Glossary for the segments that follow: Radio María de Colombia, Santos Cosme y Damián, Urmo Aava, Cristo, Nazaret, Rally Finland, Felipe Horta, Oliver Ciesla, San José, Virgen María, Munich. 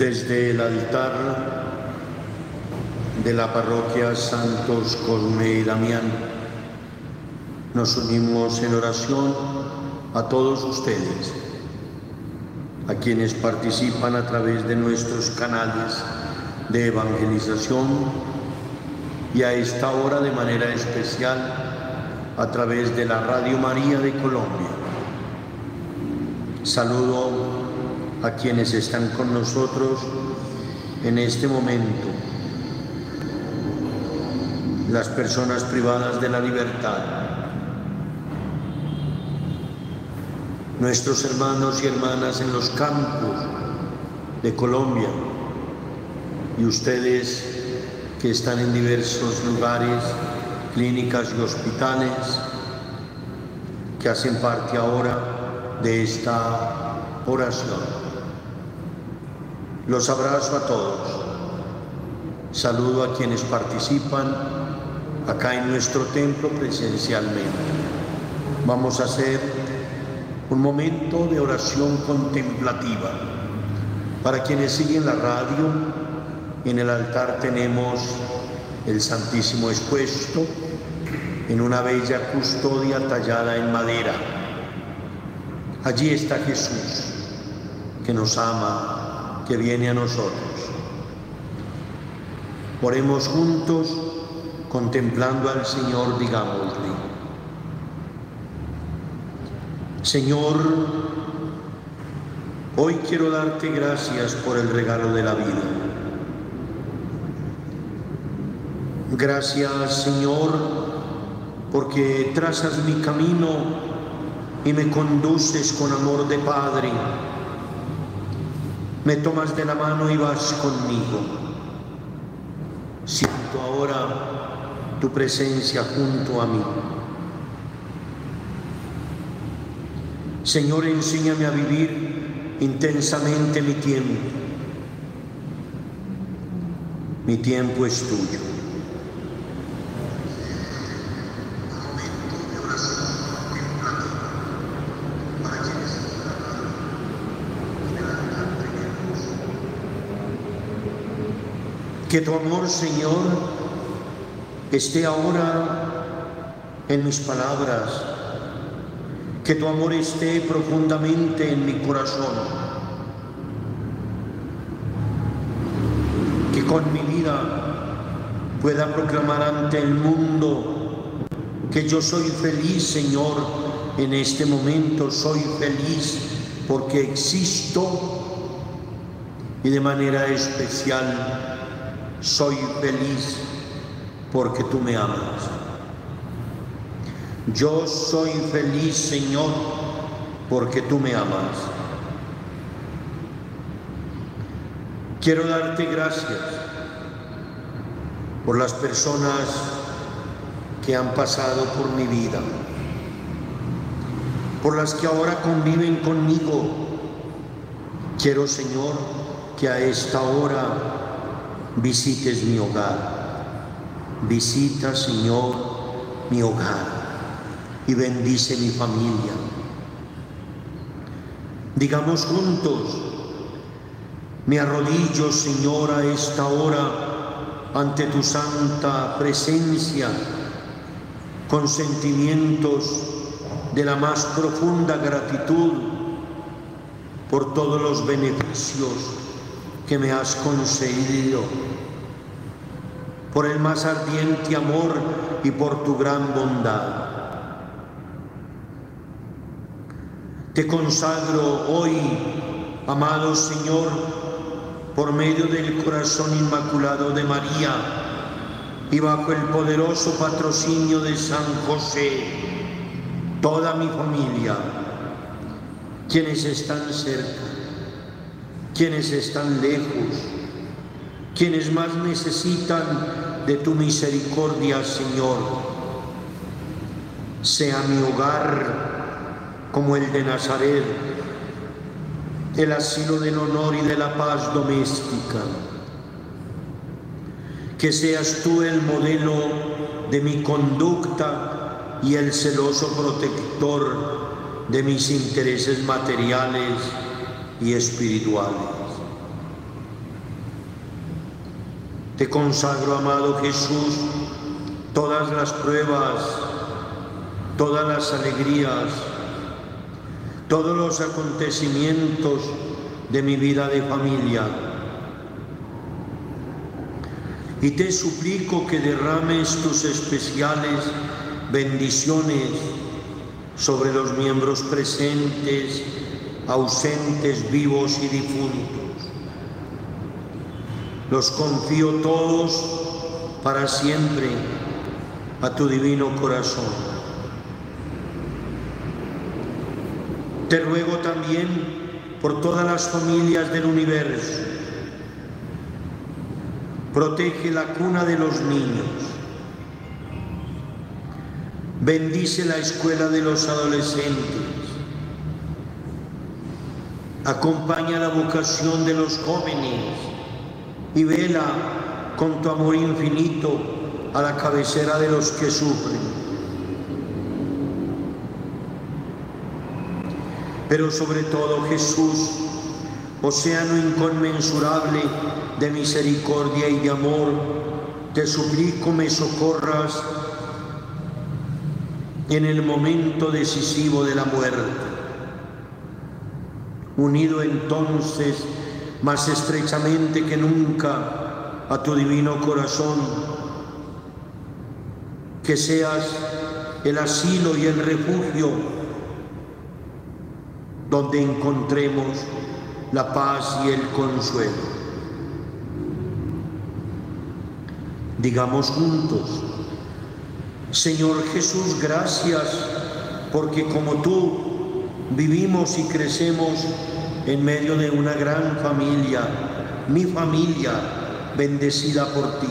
Desde el altar de la parroquia Santos Cosme y Damián, nos unimos en oración a todos ustedes, a quienes participan a través de nuestros canales de evangelización y a esta hora de manera especial a través de la Radio María de Colombia. Saludo a quienes están con nosotros en este momento, las personas privadas de la libertad, nuestros hermanos y hermanas en los campos de Colombia y ustedes que están en diversos lugares, clínicas y hospitales que hacen parte ahora de esta oración. Los abrazo a todos. Saludo a quienes participan acá en nuestro templo presencialmente. Vamos a hacer un momento de oración contemplativa. Para quienes siguen la radio, en el altar tenemos el Santísimo expuesto en una bella custodia tallada en madera. Allí está Jesús, que nos ama, que viene a nosotros. Oremos juntos, contemplando al Señor, digámosle: Señor, hoy quiero darte gracias por el regalo de la vida. Gracias, Señor, porque trazas mi camino y me conduces con amor de Padre. Me tomas de la mano y vas conmigo. Siento ahora tu presencia junto a mí. Señor, enséñame a vivir intensamente mi tiempo. Mi tiempo es tuyo. Que tu amor, Señor, esté ahora en mis palabras. Que tu amor esté profundamente en mi corazón. Que con mi vida pueda proclamar ante el mundo que yo soy feliz, Señor. En este momento soy feliz porque existo y de manera especial soy feliz porque tú me amas. Yo soy feliz, Señor, porque tú me amas. Quiero darte gracias por las personas que han pasado por mi vida, por las que ahora conviven conmigo. Quiero, Señor, que a esta hora visites mi hogar. Visita, Señor, mi hogar y bendice mi familia. Digamos juntos: me arrodillo, Señor, a esta hora ante tu santa presencia, con sentimientos de la más profunda gratitud por todos los beneficios que me has concedido, por el más ardiente amor y por tu gran bondad. Te consagro hoy, amado Señor, por medio del corazón inmaculado de María y bajo el poderoso patrocinio de San José, toda mi familia, quienes están cerca, quienes están lejos, quienes más necesitan de tu misericordia, Señor. Sea mi hogar como el de Nazaret, el asilo del honor y de la paz doméstica. Que seas tú el modelo de mi conducta y el celoso protector de mis intereses materiales y espirituales. Te consagro, amado Jesús, todas las pruebas, todas las alegrías, todos los acontecimientos de mi vida de familia. Y te suplico que derrames tus especiales bendiciones sobre los miembros presentes, ausentes, vivos y difuntos. Los confío todos para siempre a tu divino corazón. Te ruego también por todas las familias del universo. Protege la cuna de los niños. Bendice la escuela de los adolescentes. Acompaña la vocación de los jóvenes y vela con tu amor infinito a la cabecera de los que sufren. Pero sobre todo, Jesús, océano inconmensurable de misericordia y de amor, te suplico me socorras en el momento decisivo de la muerte. Unido entonces más estrechamente que nunca a tu divino corazón, que seas el asilo y el refugio donde encontremos la paz y el consuelo. Digamos juntos: Señor Jesús, gracias, porque como tú vivimos y crecemos en medio de una gran familia, mi familia, bendecida por ti.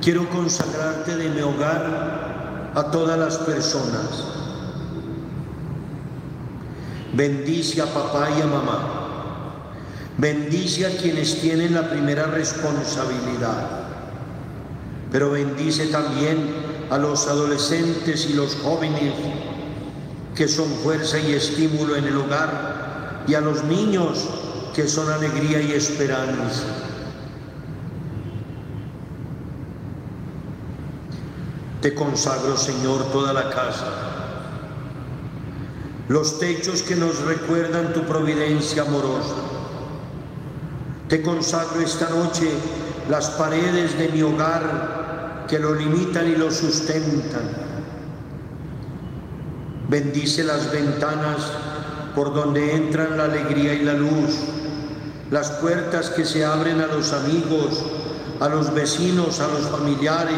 Quiero consagrarte de mi hogar a todas las personas. Bendice a papá y a mamá. Bendice a quienes tienen la primera responsabilidad. Pero bendice también a los adolescentes y los jóvenes, que son fuerza y estímulo en el hogar, y a los niños, que son alegría y esperanza. Te consagro, Señor, toda la casa, los techos que nos recuerdan tu providencia amorosa. Te consagro esta noche las paredes de mi hogar, que lo limitan y lo sustentan. Bendice las ventanas por donde entran la alegría y la luz, las puertas que se abren a los amigos, a los vecinos, a los familiares,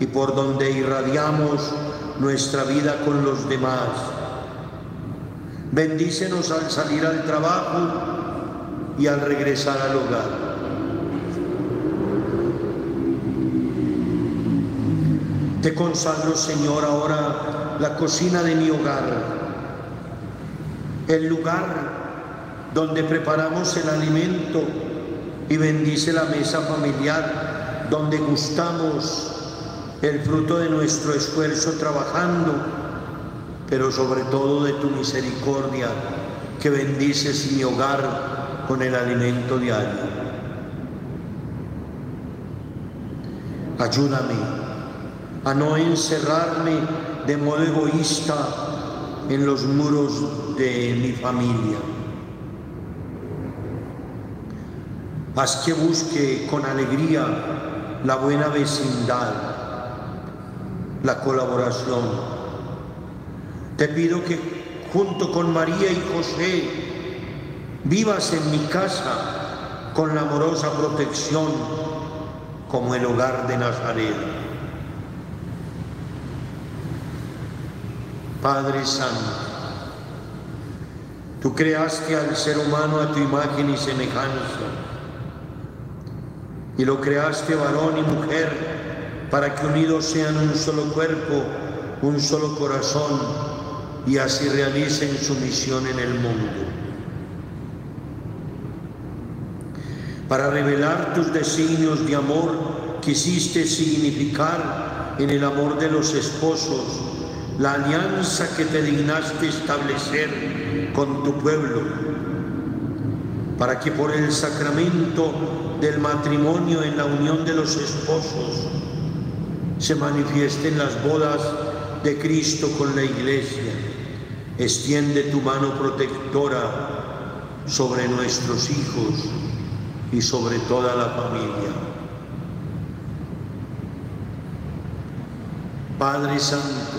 y por donde irradiamos nuestra vida con los demás. Bendícenos al salir al trabajo y al regresar al hogar. Te consagro, Señor, ahora la cocina de mi hogar, el lugar donde preparamos el alimento, y bendice la mesa familiar donde gustamos el fruto de nuestro esfuerzo trabajando, pero sobre todo de tu misericordia, que bendices mi hogar con el alimento diario. Ayúdame a no encerrarme de modo egoísta en los muros de mi familia. Haz que busque con alegría la buena vecindad, la colaboración. Te pido que junto con María y José vivas en mi casa con la amorosa protección como el hogar de Nazaret. Padre Santo, tú creaste al ser humano a tu imagen y semejanza, y lo creaste varón y mujer, para que unidos sean un solo cuerpo, un solo corazón, y así realicen su misión en el mundo. Para revelar tus designios de amor, quisiste significar en el amor de los esposos la alianza que te dignaste establecer con tu pueblo, para que por el sacramento del matrimonio en la unión de los esposos se manifiesten las bodas de Cristo con la Iglesia. Extiende tu mano protectora sobre nuestros hijos y sobre toda la familia. Padre Santo,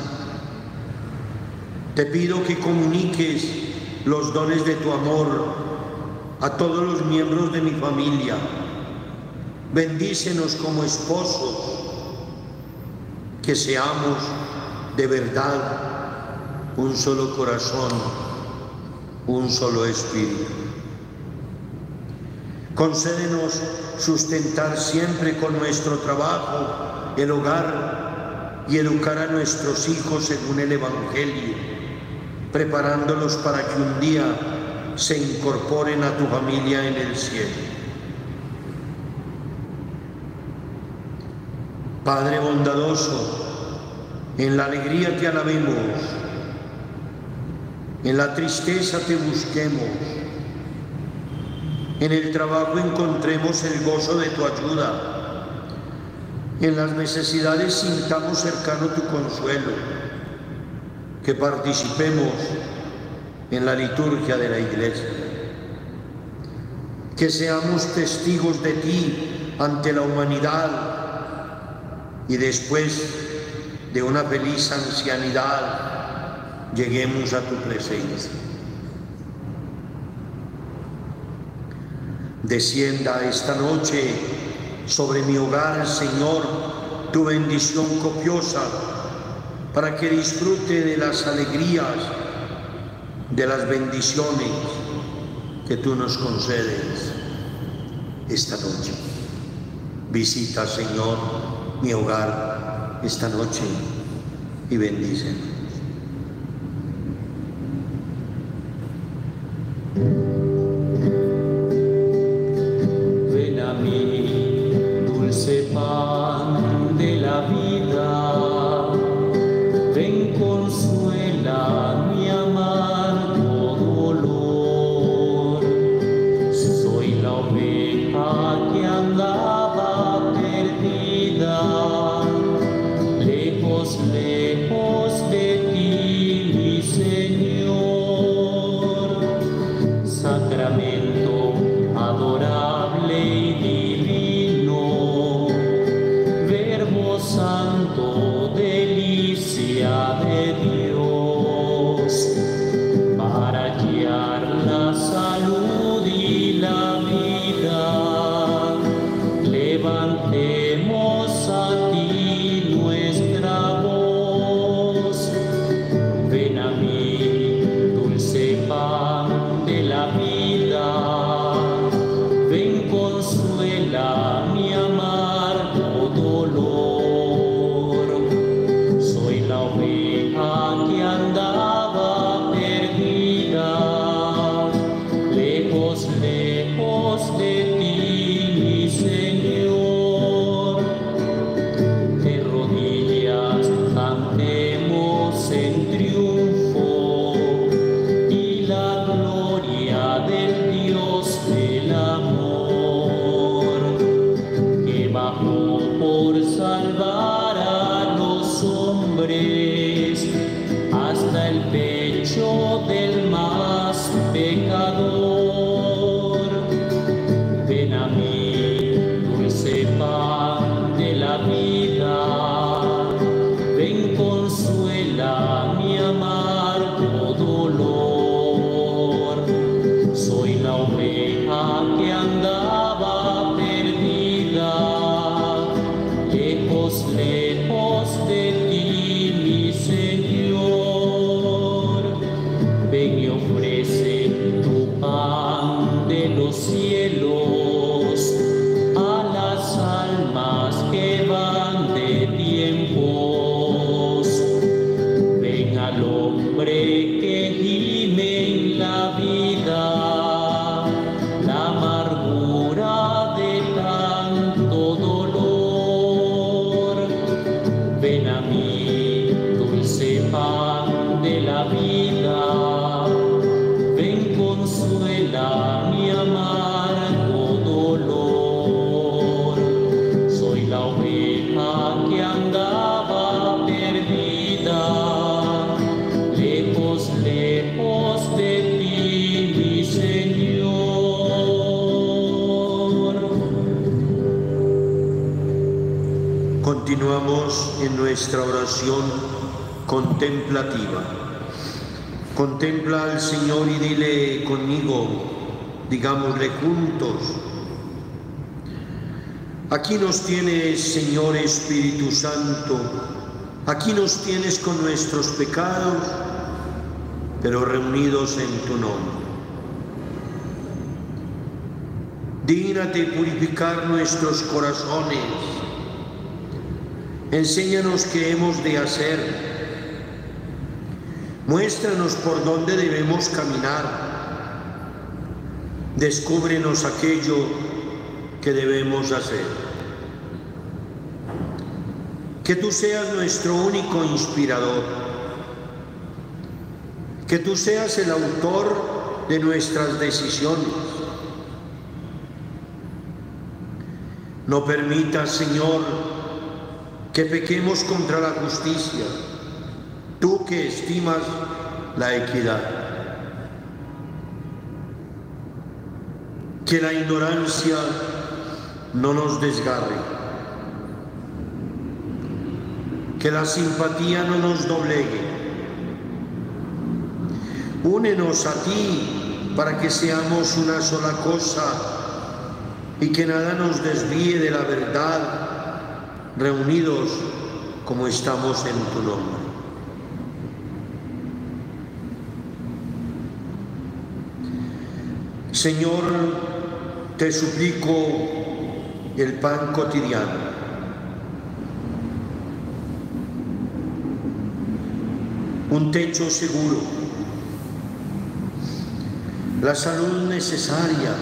te pido que comuniques los dones de tu amor a todos los miembros de mi familia. Bendícenos como esposos, que seamos de verdad un solo corazón, un solo espíritu. Concédenos sustentar siempre con nuestro trabajo el hogar y educar a nuestros hijos según el Evangelio, preparándolos para que un día se incorporen a tu familia en el cielo. Padre bondadoso, en la alegría te alabemos, en la tristeza te busquemos, en el trabajo encontremos el gozo de tu ayuda, en las necesidades sintamos cercano tu consuelo, que participemos en la liturgia de la Iglesia, que seamos testigos de ti ante la humanidad y después de una feliz ancianidad lleguemos a tu presencia. Descienda esta noche sobre mi hogar, Señor, tu bendición copiosa, para que disfrute de las alegrías, de las bendiciones que tú nos concedes esta noche. Visita, Señor, mi hogar esta noche y bendícenos. Ven a mí, dulce pan de la vida, ven, consuela mi amado dolor. Soy la oveja que andaba perdida, lejos, lejos de ti, mi Señor. Sacramento adorable y divino, Verbo Santo, delicia de Dios, para guiar la salud y la vida, levantemos a ti nuestra voz. Ven a mí, dulce pan de la vida, ven, consuela mi amargo dolor. Soy la oveja que andaba perdida, lejos, lejos de ti, mi Señor. De rodillas cantemos en triunfo y la gloria del Dios del amor, que bajó por salvar a los hombres hasta el pecho del más pecador. Ven a mí, dulce pan de la vida, ven, consuela mi amargo dolor. Soy la oveja que andaba perdida, lejos, lejos de ti, mi Señor. Ven y ofrece tu pan de los cielos a las almas que van de tiempos. Ven al hombre que gime en la vida la amargura de tanto dolor. Ven a mí, dulce pan de la vida, ven, consuela mi amor. Continuamos en nuestra oración contemplativa. Contempla al Señor y dile conmigo, digámosle juntos: aquí nos tienes, Señor Espíritu Santo, aquí nos tienes con nuestros pecados, pero reunidos en tu nombre. Dígnate purificar nuestros corazones. Enséñanos qué hemos de hacer. Muéstranos por dónde debemos caminar. Descúbrenos aquello que debemos hacer. Que tú seas nuestro único inspirador. Que tú seas el autor de nuestras decisiones. No permitas, Señor, que pequemos contra la justicia, tú que estimas la equidad. Que la ignorancia no nos desgarre, que la simpatía no nos doblegue. Únenos a ti para que seamos una sola cosa y que nada nos desvíe de la verdad, reunidos como estamos en tu nombre. Señor, te suplico el pan cotidiano. Un techo seguro, la salud necesaria,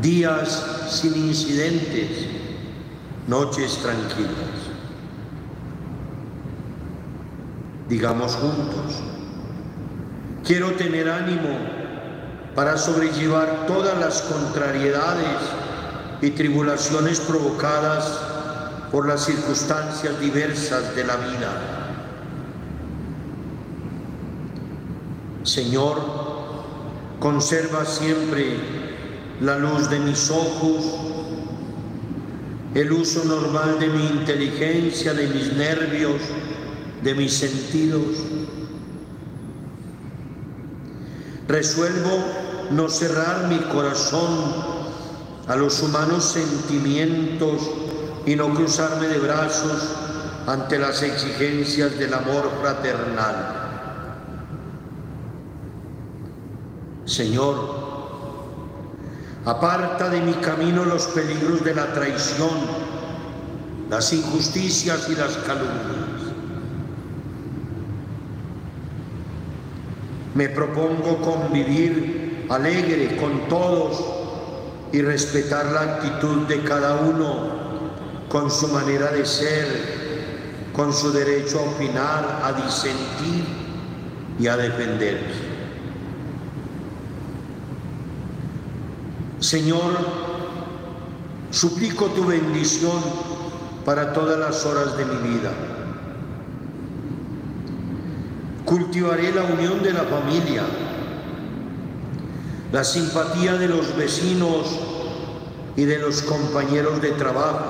días sin incidentes, noches tranquilas. Digamos juntos: quiero tener ánimo para sobrellevar todas las contrariedades y tribulaciones provocadas por las circunstancias diversas de la vida. Señor, conserva siempre la luz de mis ojos, el uso normal de mi inteligencia, de mis nervios, de mis sentidos. Resuelvo no cerrar mi corazón a los humanos sentimientos y no cruzarme de brazos ante las exigencias del amor fraternal. Señor, aparta de mi camino los peligros de la traición, las injusticias y las calumnias. Me propongo convivir alegre con todos y respetar la actitud de cada uno con su manera de ser, con su derecho a opinar, a disentir y a defenderse. Señor, suplico tu bendición para todas las horas de mi vida. Cultivaré la unión de la familia, la simpatía de los vecinos y de los compañeros de trabajo,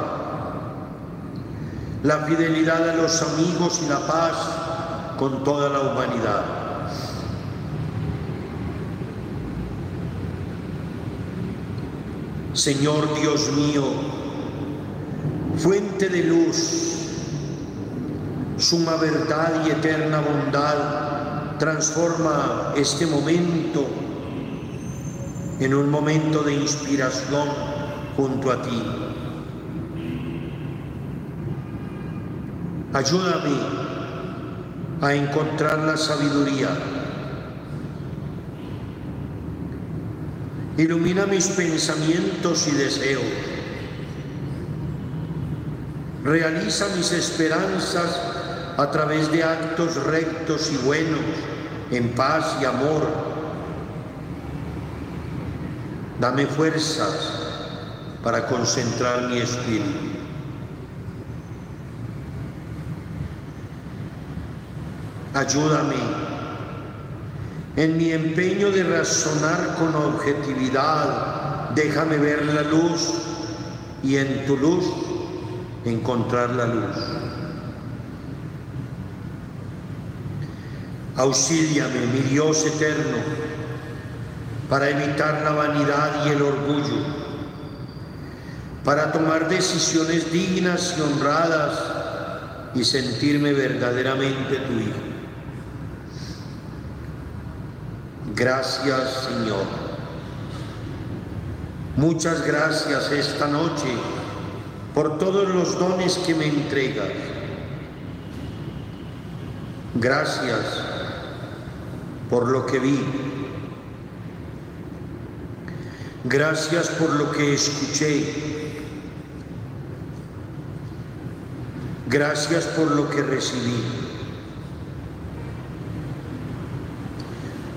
la fidelidad a los amigos y la paz con toda la humanidad. Señor Dios mío, fuente de luz, suma verdad y eterna bondad, transforma este momento en un momento de inspiración junto a ti. Ayúdame a encontrar la sabiduría. Ilumina mis pensamientos y deseos. Realiza mis esperanzas a través de actos rectos y buenos, en paz y amor. Dame fuerzas para concentrar mi espíritu. Ayúdame en mi empeño de razonar con objetividad. Déjame ver la luz y en tu luz encontrar la luz. Auxíliame, mi Dios eterno, para evitar la vanidad y el orgullo, para tomar decisiones dignas y honradas y sentirme verdaderamente tu hijo. Gracias, Señor. Muchas gracias esta noche por todos los dones que me entregas. Gracias por lo que vi. Gracias por lo que escuché. Gracias por lo que recibí.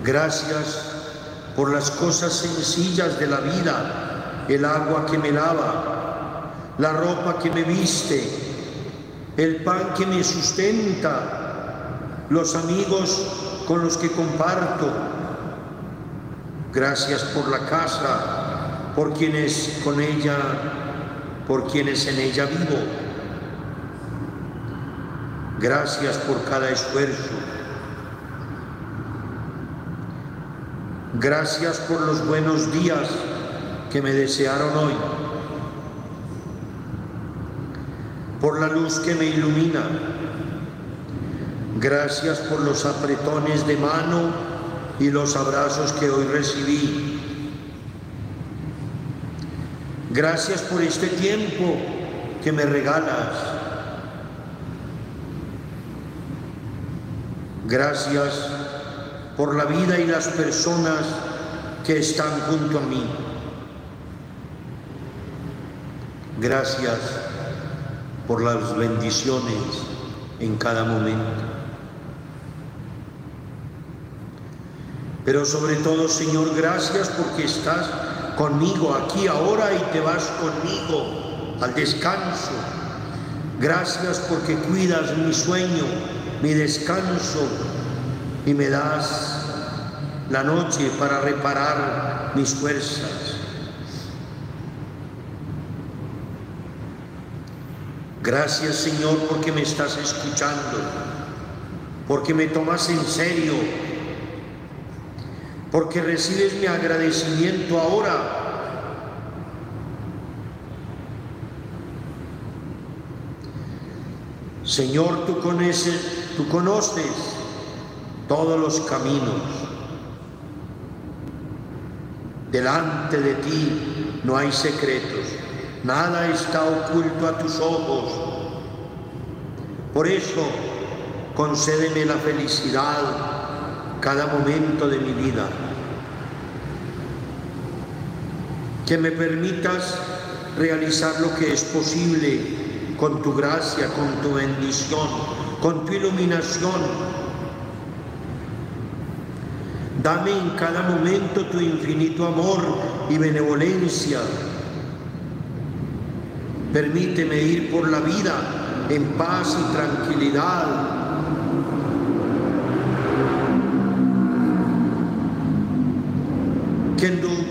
Gracias por las cosas sencillas de la vida, el agua que me lava, la ropa que me viste, el pan que me sustenta, los amigos con los que comparto. Gracias por la casa, por quienes con ella, por quienes en ella vivo. Gracias por cada esfuerzo. Gracias por los buenos días que me desearon hoy, por la luz que me ilumina. Gracias por los apretones de mano y los abrazos que hoy recibí. Gracias por este tiempo que me regalas. Gracias por la vida y las personas que están junto a mí. Gracias por las bendiciones en cada momento. Pero sobre todo, Señor, gracias porque estás conmigo aquí ahora y te vas conmigo al descanso. Gracias porque cuidas mi sueño, mi descanso, y me das la noche para reparar mis fuerzas. Gracias, Señor, porque me estás escuchando, porque me tomas en serio, porque recibes mi agradecimiento ahora. Señor, tú conoces todos los caminos. Delante de ti no hay secretos, nada está oculto a tus ojos. Por eso, concédeme la felicidad cada momento de mi vida. Que me permitas realizar lo que es posible con tu gracia, con tu bendición, con tu iluminación. Dame en cada momento tu infinito amor y benevolencia. Permíteme ir por la vida en paz y tranquilidad.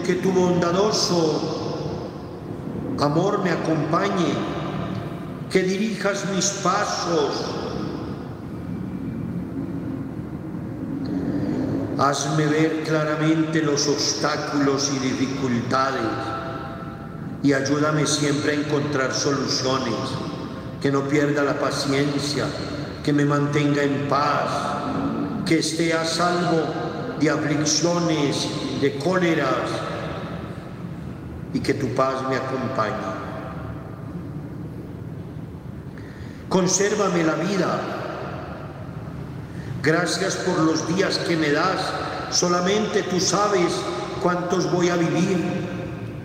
Que tu bondadoso amor me acompañe, que dirijas mis pasos. Hazme ver claramente los obstáculos y dificultades y ayúdame siempre a encontrar soluciones, que no pierda la paciencia, que me mantenga en paz, que esté a salvo de aflicciones, de cóleras, y que tu paz me acompañe. Consérvame la vida. Gracias por los días que me das. Solamente tú sabes cuántos voy a vivir,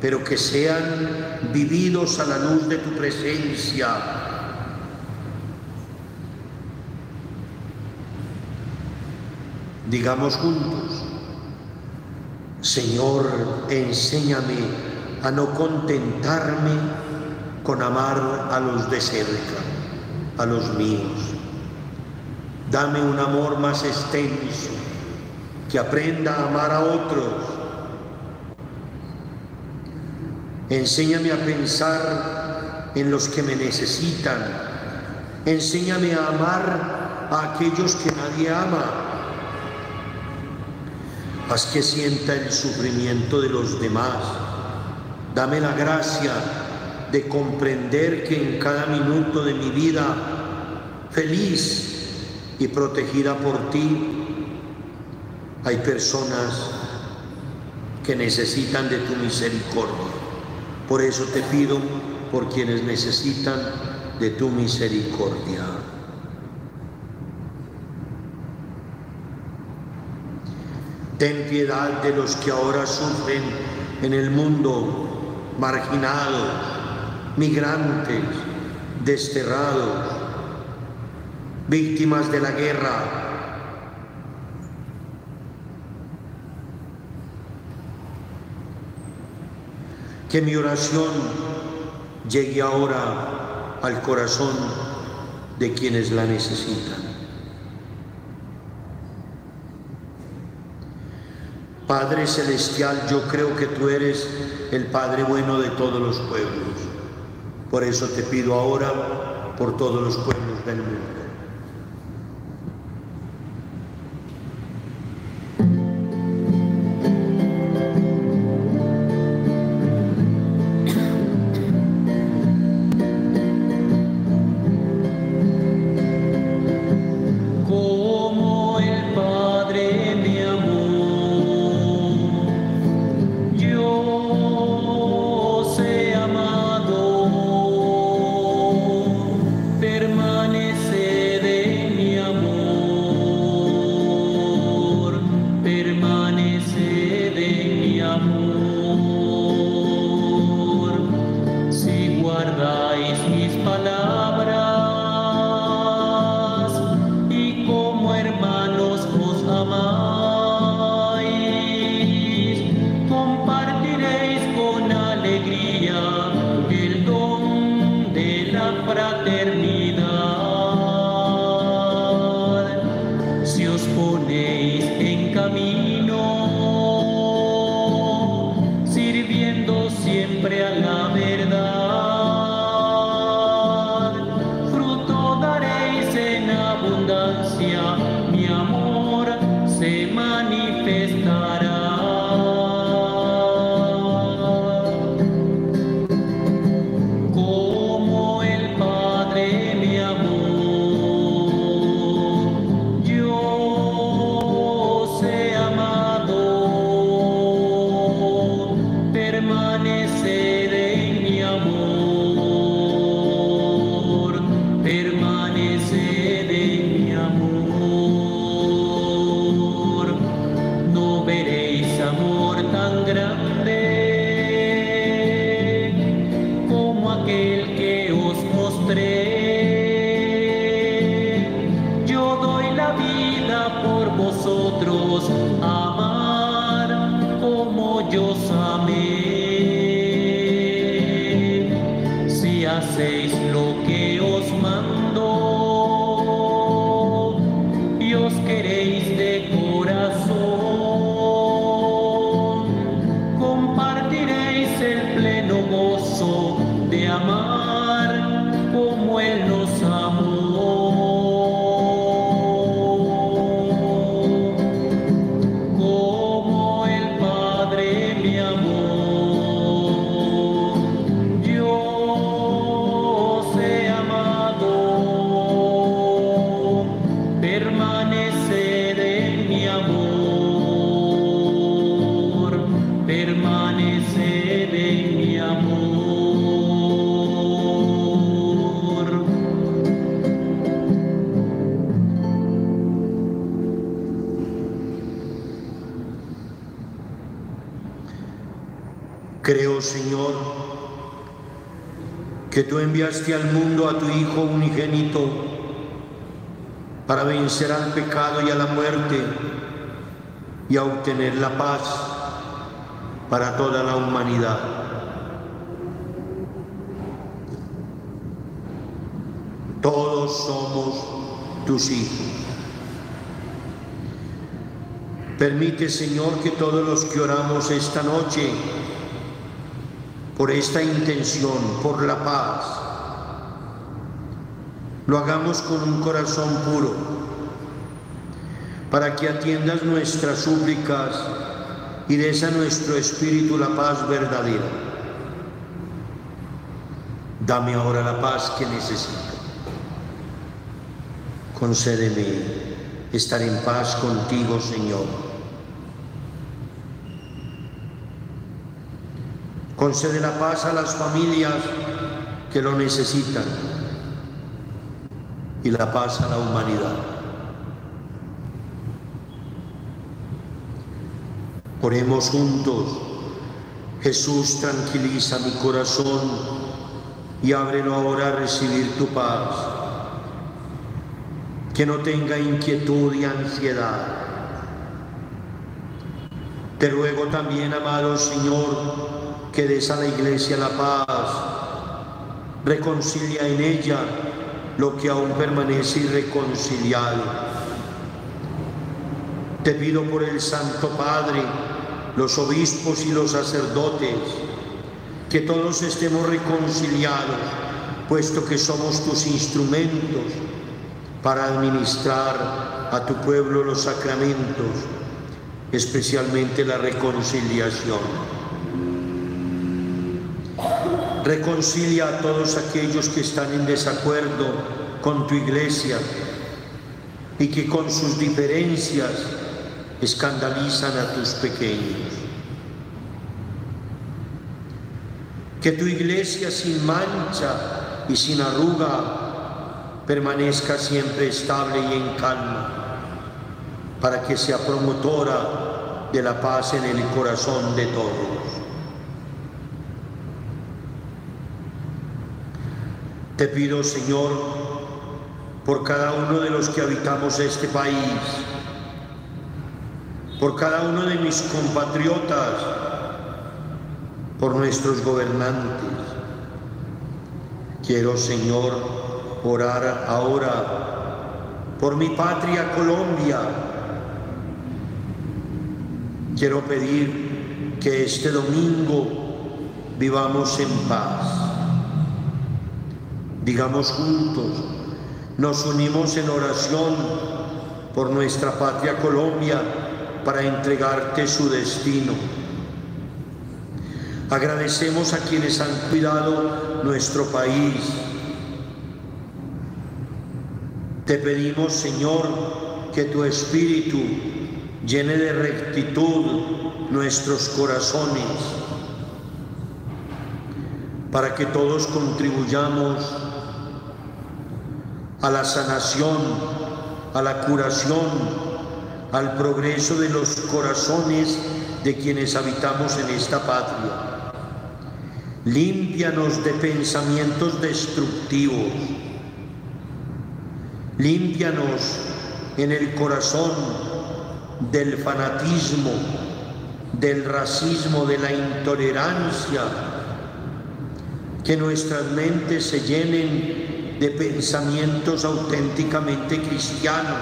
pero que sean vividos a la luz de tu presencia. Digamos juntos: Señor, enséñame a no contentarme con amar a los de cerca, a los míos. Dame un amor más extenso, que aprenda a amar a otros. Enséñame a pensar en los que me necesitan. Enséñame a amar a aquellos que nadie ama. Haz que sienta el sufrimiento de los demás. Dame la gracia de comprender que en cada minuto de mi vida, feliz y protegida por ti, hay personas que necesitan de tu misericordia. Por eso te pido por quienes necesitan de tu misericordia. Ten piedad de los que ahora sufren en el mundo, marginados, migrantes, desterrados, víctimas de la guerra. Que mi oración llegue ahora al corazón de quienes la necesitan. Padre Celestial, yo creo que tú eres el Padre bueno de todos los pueblos. Por eso te pido ahora por todos los pueblos del mundo. Creo, Señor, que tú enviaste al mundo a tu Hijo unigénito para vencer al pecado y a la muerte y a obtener la paz para toda la humanidad. Todos somos tus hijos. Permite, Señor, que todos los que oramos esta noche por esta intención, por la paz. Lo hagamos con un corazón puro, para que atiendas nuestras súplicas y des a nuestro espíritu la paz verdadera. Dame ahora la paz que necesito. Concédeme estar en paz contigo, Señor. Concede la paz a las familias que lo necesitan y la paz a la humanidad. Oremos juntos. Jesús, tranquiliza mi corazón y ábrelo ahora a recibir tu paz. Que no tenga inquietud y ansiedad. Te ruego también, amado Señor, que des a la Iglesia la paz. Reconcilia en ella lo que aún permanece irreconciliado. Te pido por el Santo Padre, los obispos y los sacerdotes, que todos estemos reconciliados, puesto que somos tus instrumentos para administrar a tu pueblo los sacramentos, especialmente la reconciliación. Reconcilia a todos aquellos que están en desacuerdo con tu Iglesia y que con sus diferencias escandalizan a tus pequeños. Que tu Iglesia sin mancha y sin arruga permanezca siempre estable y en calma, para que sea promotora de la paz en el corazón de todos. Te pido, Señor, por cada uno de los que habitamos este país, por cada uno de mis compatriotas, por nuestros gobernantes. Quiero, Señor, orar ahora por mi patria Colombia. Quiero pedir que este domingo vivamos en paz. Digamos juntos, nos unimos en oración por nuestra patria Colombia para entregarte su destino. Agradecemos a quienes han cuidado nuestro país. Te pedimos, Señor, que tu Espíritu llene de rectitud nuestros corazones, para que todos contribuyamos a la sanación, a la curación, al progreso de los corazones de quienes habitamos en esta patria. Límpianos de pensamientos destructivos. Límpianos en el corazón del fanatismo, del racismo, de la intolerancia. Que nuestras mentes se llenen de pensamientos auténticamente cristianos,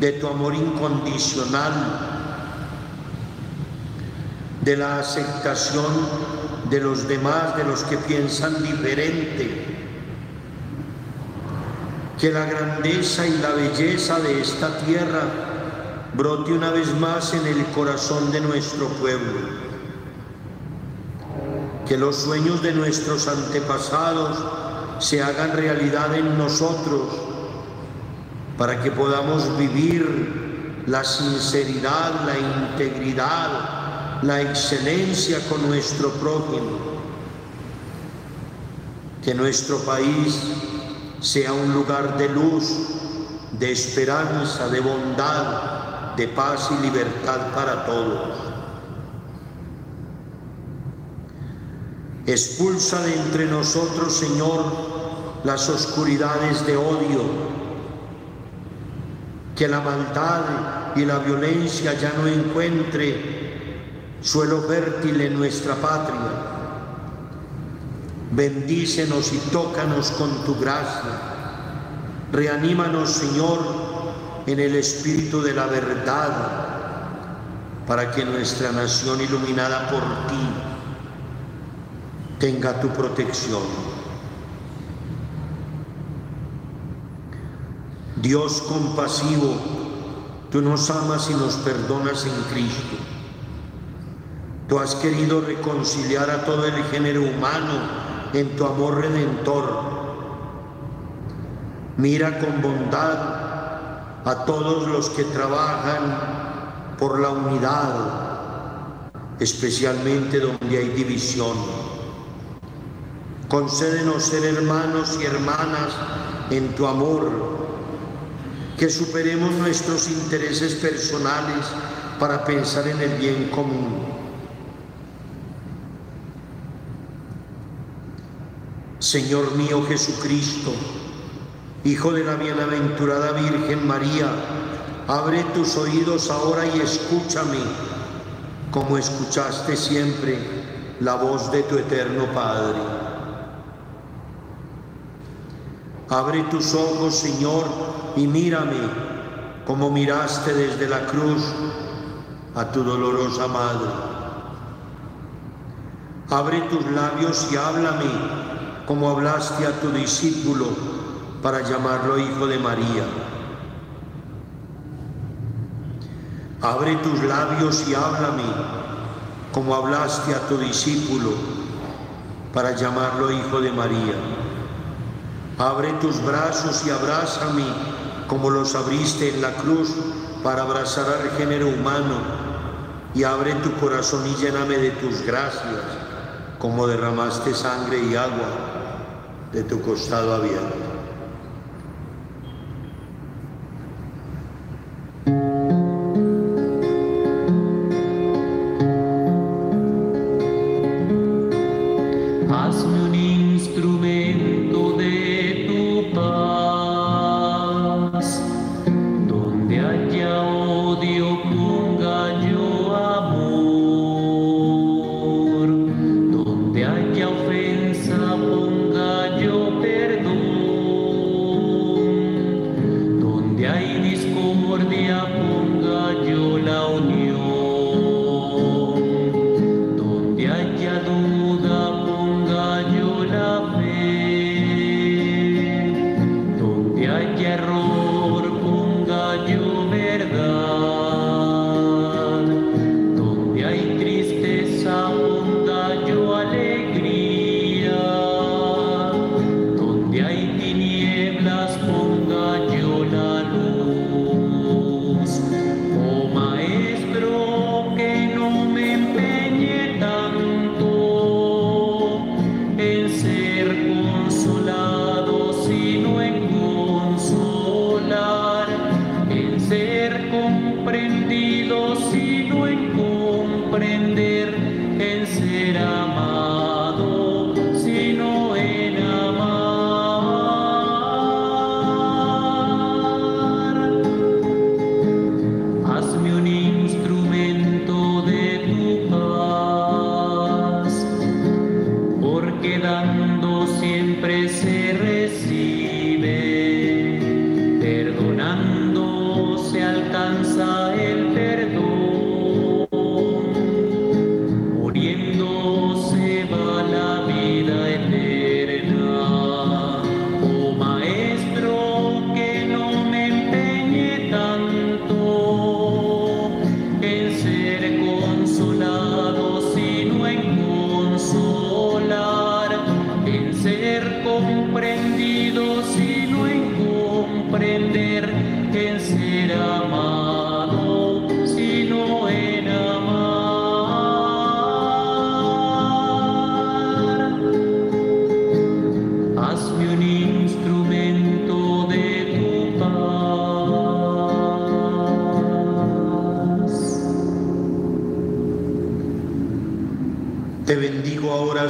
de tu amor incondicional, de la aceptación de los demás, de los que piensan diferente. Que la grandeza y la belleza de esta tierra brote una vez más en el corazón de nuestro pueblo. Que los sueños de nuestros antepasados se hagan realidad en nosotros, para que podamos vivir la sinceridad, la integridad, la excelencia con nuestro prójimo. Que nuestro país sea un lugar de luz, de esperanza, de bondad, de paz y libertad para todos. Expulsa de entre nosotros, Señor, las oscuridades de odio. Que la maldad y la violencia ya no encuentren suelo fértil en nuestra patria. Bendícenos y tócanos con tu gracia. Reanímanos, Señor, en el espíritu de la verdad, para que nuestra nación, iluminada por ti, tenga tu protección. Dios compasivo, tú nos amas y nos perdonas en Cristo. Tú has querido reconciliar a todo el género humano en tu amor redentor. Mira con bondad a todos los que trabajan por la unidad, especialmente donde hay división. Concédenos ser hermanos y hermanas en tu amor, que superemos nuestros intereses personales para pensar en el bien común. Señor mío Jesucristo, Hijo de la bienaventurada Virgen María, abre tus oídos ahora y escúchame, como escuchaste siempre la voz de tu eterno Padre. Abre tus ojos, Señor, y mírame, como miraste desde la cruz a tu dolorosa Madre. Abre tus labios y háblame, como hablaste a tu discípulo, para llamarlo Hijo de María. Abre tus labios y háblame, como hablaste a tu discípulo, para llamarlo Hijo de María. Abre tus brazos y abrázame, como los abriste en la cruz, para abrazar al género humano, y abre tu corazón y lléname de tus gracias, como derramaste sangre y agua de tu costado abierto.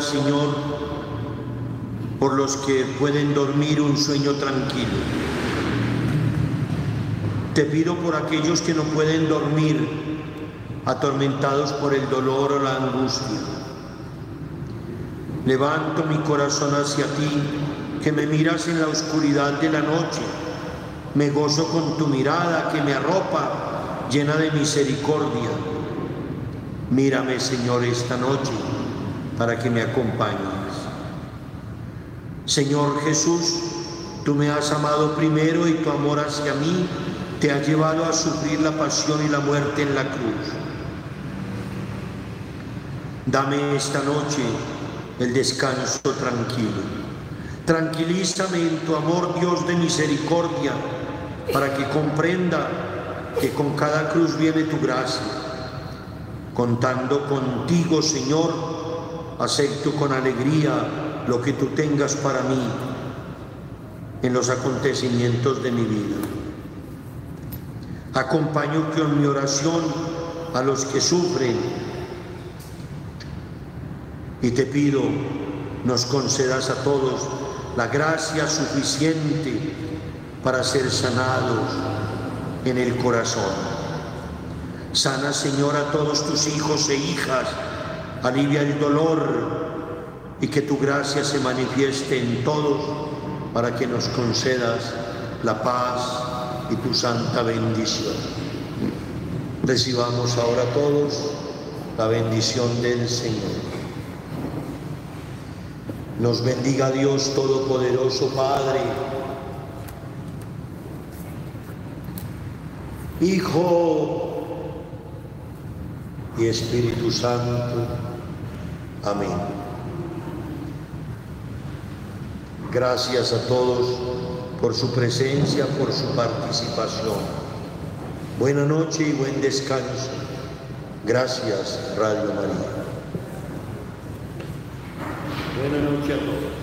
Señor, por los que pueden dormir un sueño tranquilo. Te pido por aquellos que no pueden dormir, atormentados por el dolor o la angustia. Levanto mi corazón hacia ti, que me miras en la oscuridad de la noche. Me gozo con tu mirada que me arropa, llena de misericordia. Mírame, Señor, esta noche, para que me acompañe. Señor Jesús, tú me has amado primero y tu amor hacia mí te ha llevado a sufrir la pasión y la muerte en la cruz. Dame esta noche el descanso tranquilo. Tranquilízame en tu amor, Dios de misericordia, para que comprenda que con cada cruz viene tu gracia. Contando contigo, Señor, acepto con alegría lo que tú tengas para mí en los acontecimientos de mi vida. Acompaño con mi oración a los que sufren y te pido nos concedas a todos la gracia suficiente para ser sanados en el corazón. Sana, Señor, a todos tus hijos e hijas, alivia el dolor y que tu gracia se manifieste en todos para que nos concedas la paz y tu santa bendición. Recibamos ahora todos la bendición del Señor. Nos bendiga Dios Todopoderoso, Padre, Hijo y Espíritu Santo. Amén. Gracias a todos por su presencia, por su participación. Buena noche y buen descanso. Gracias, Radio María. Buenas noches a todos.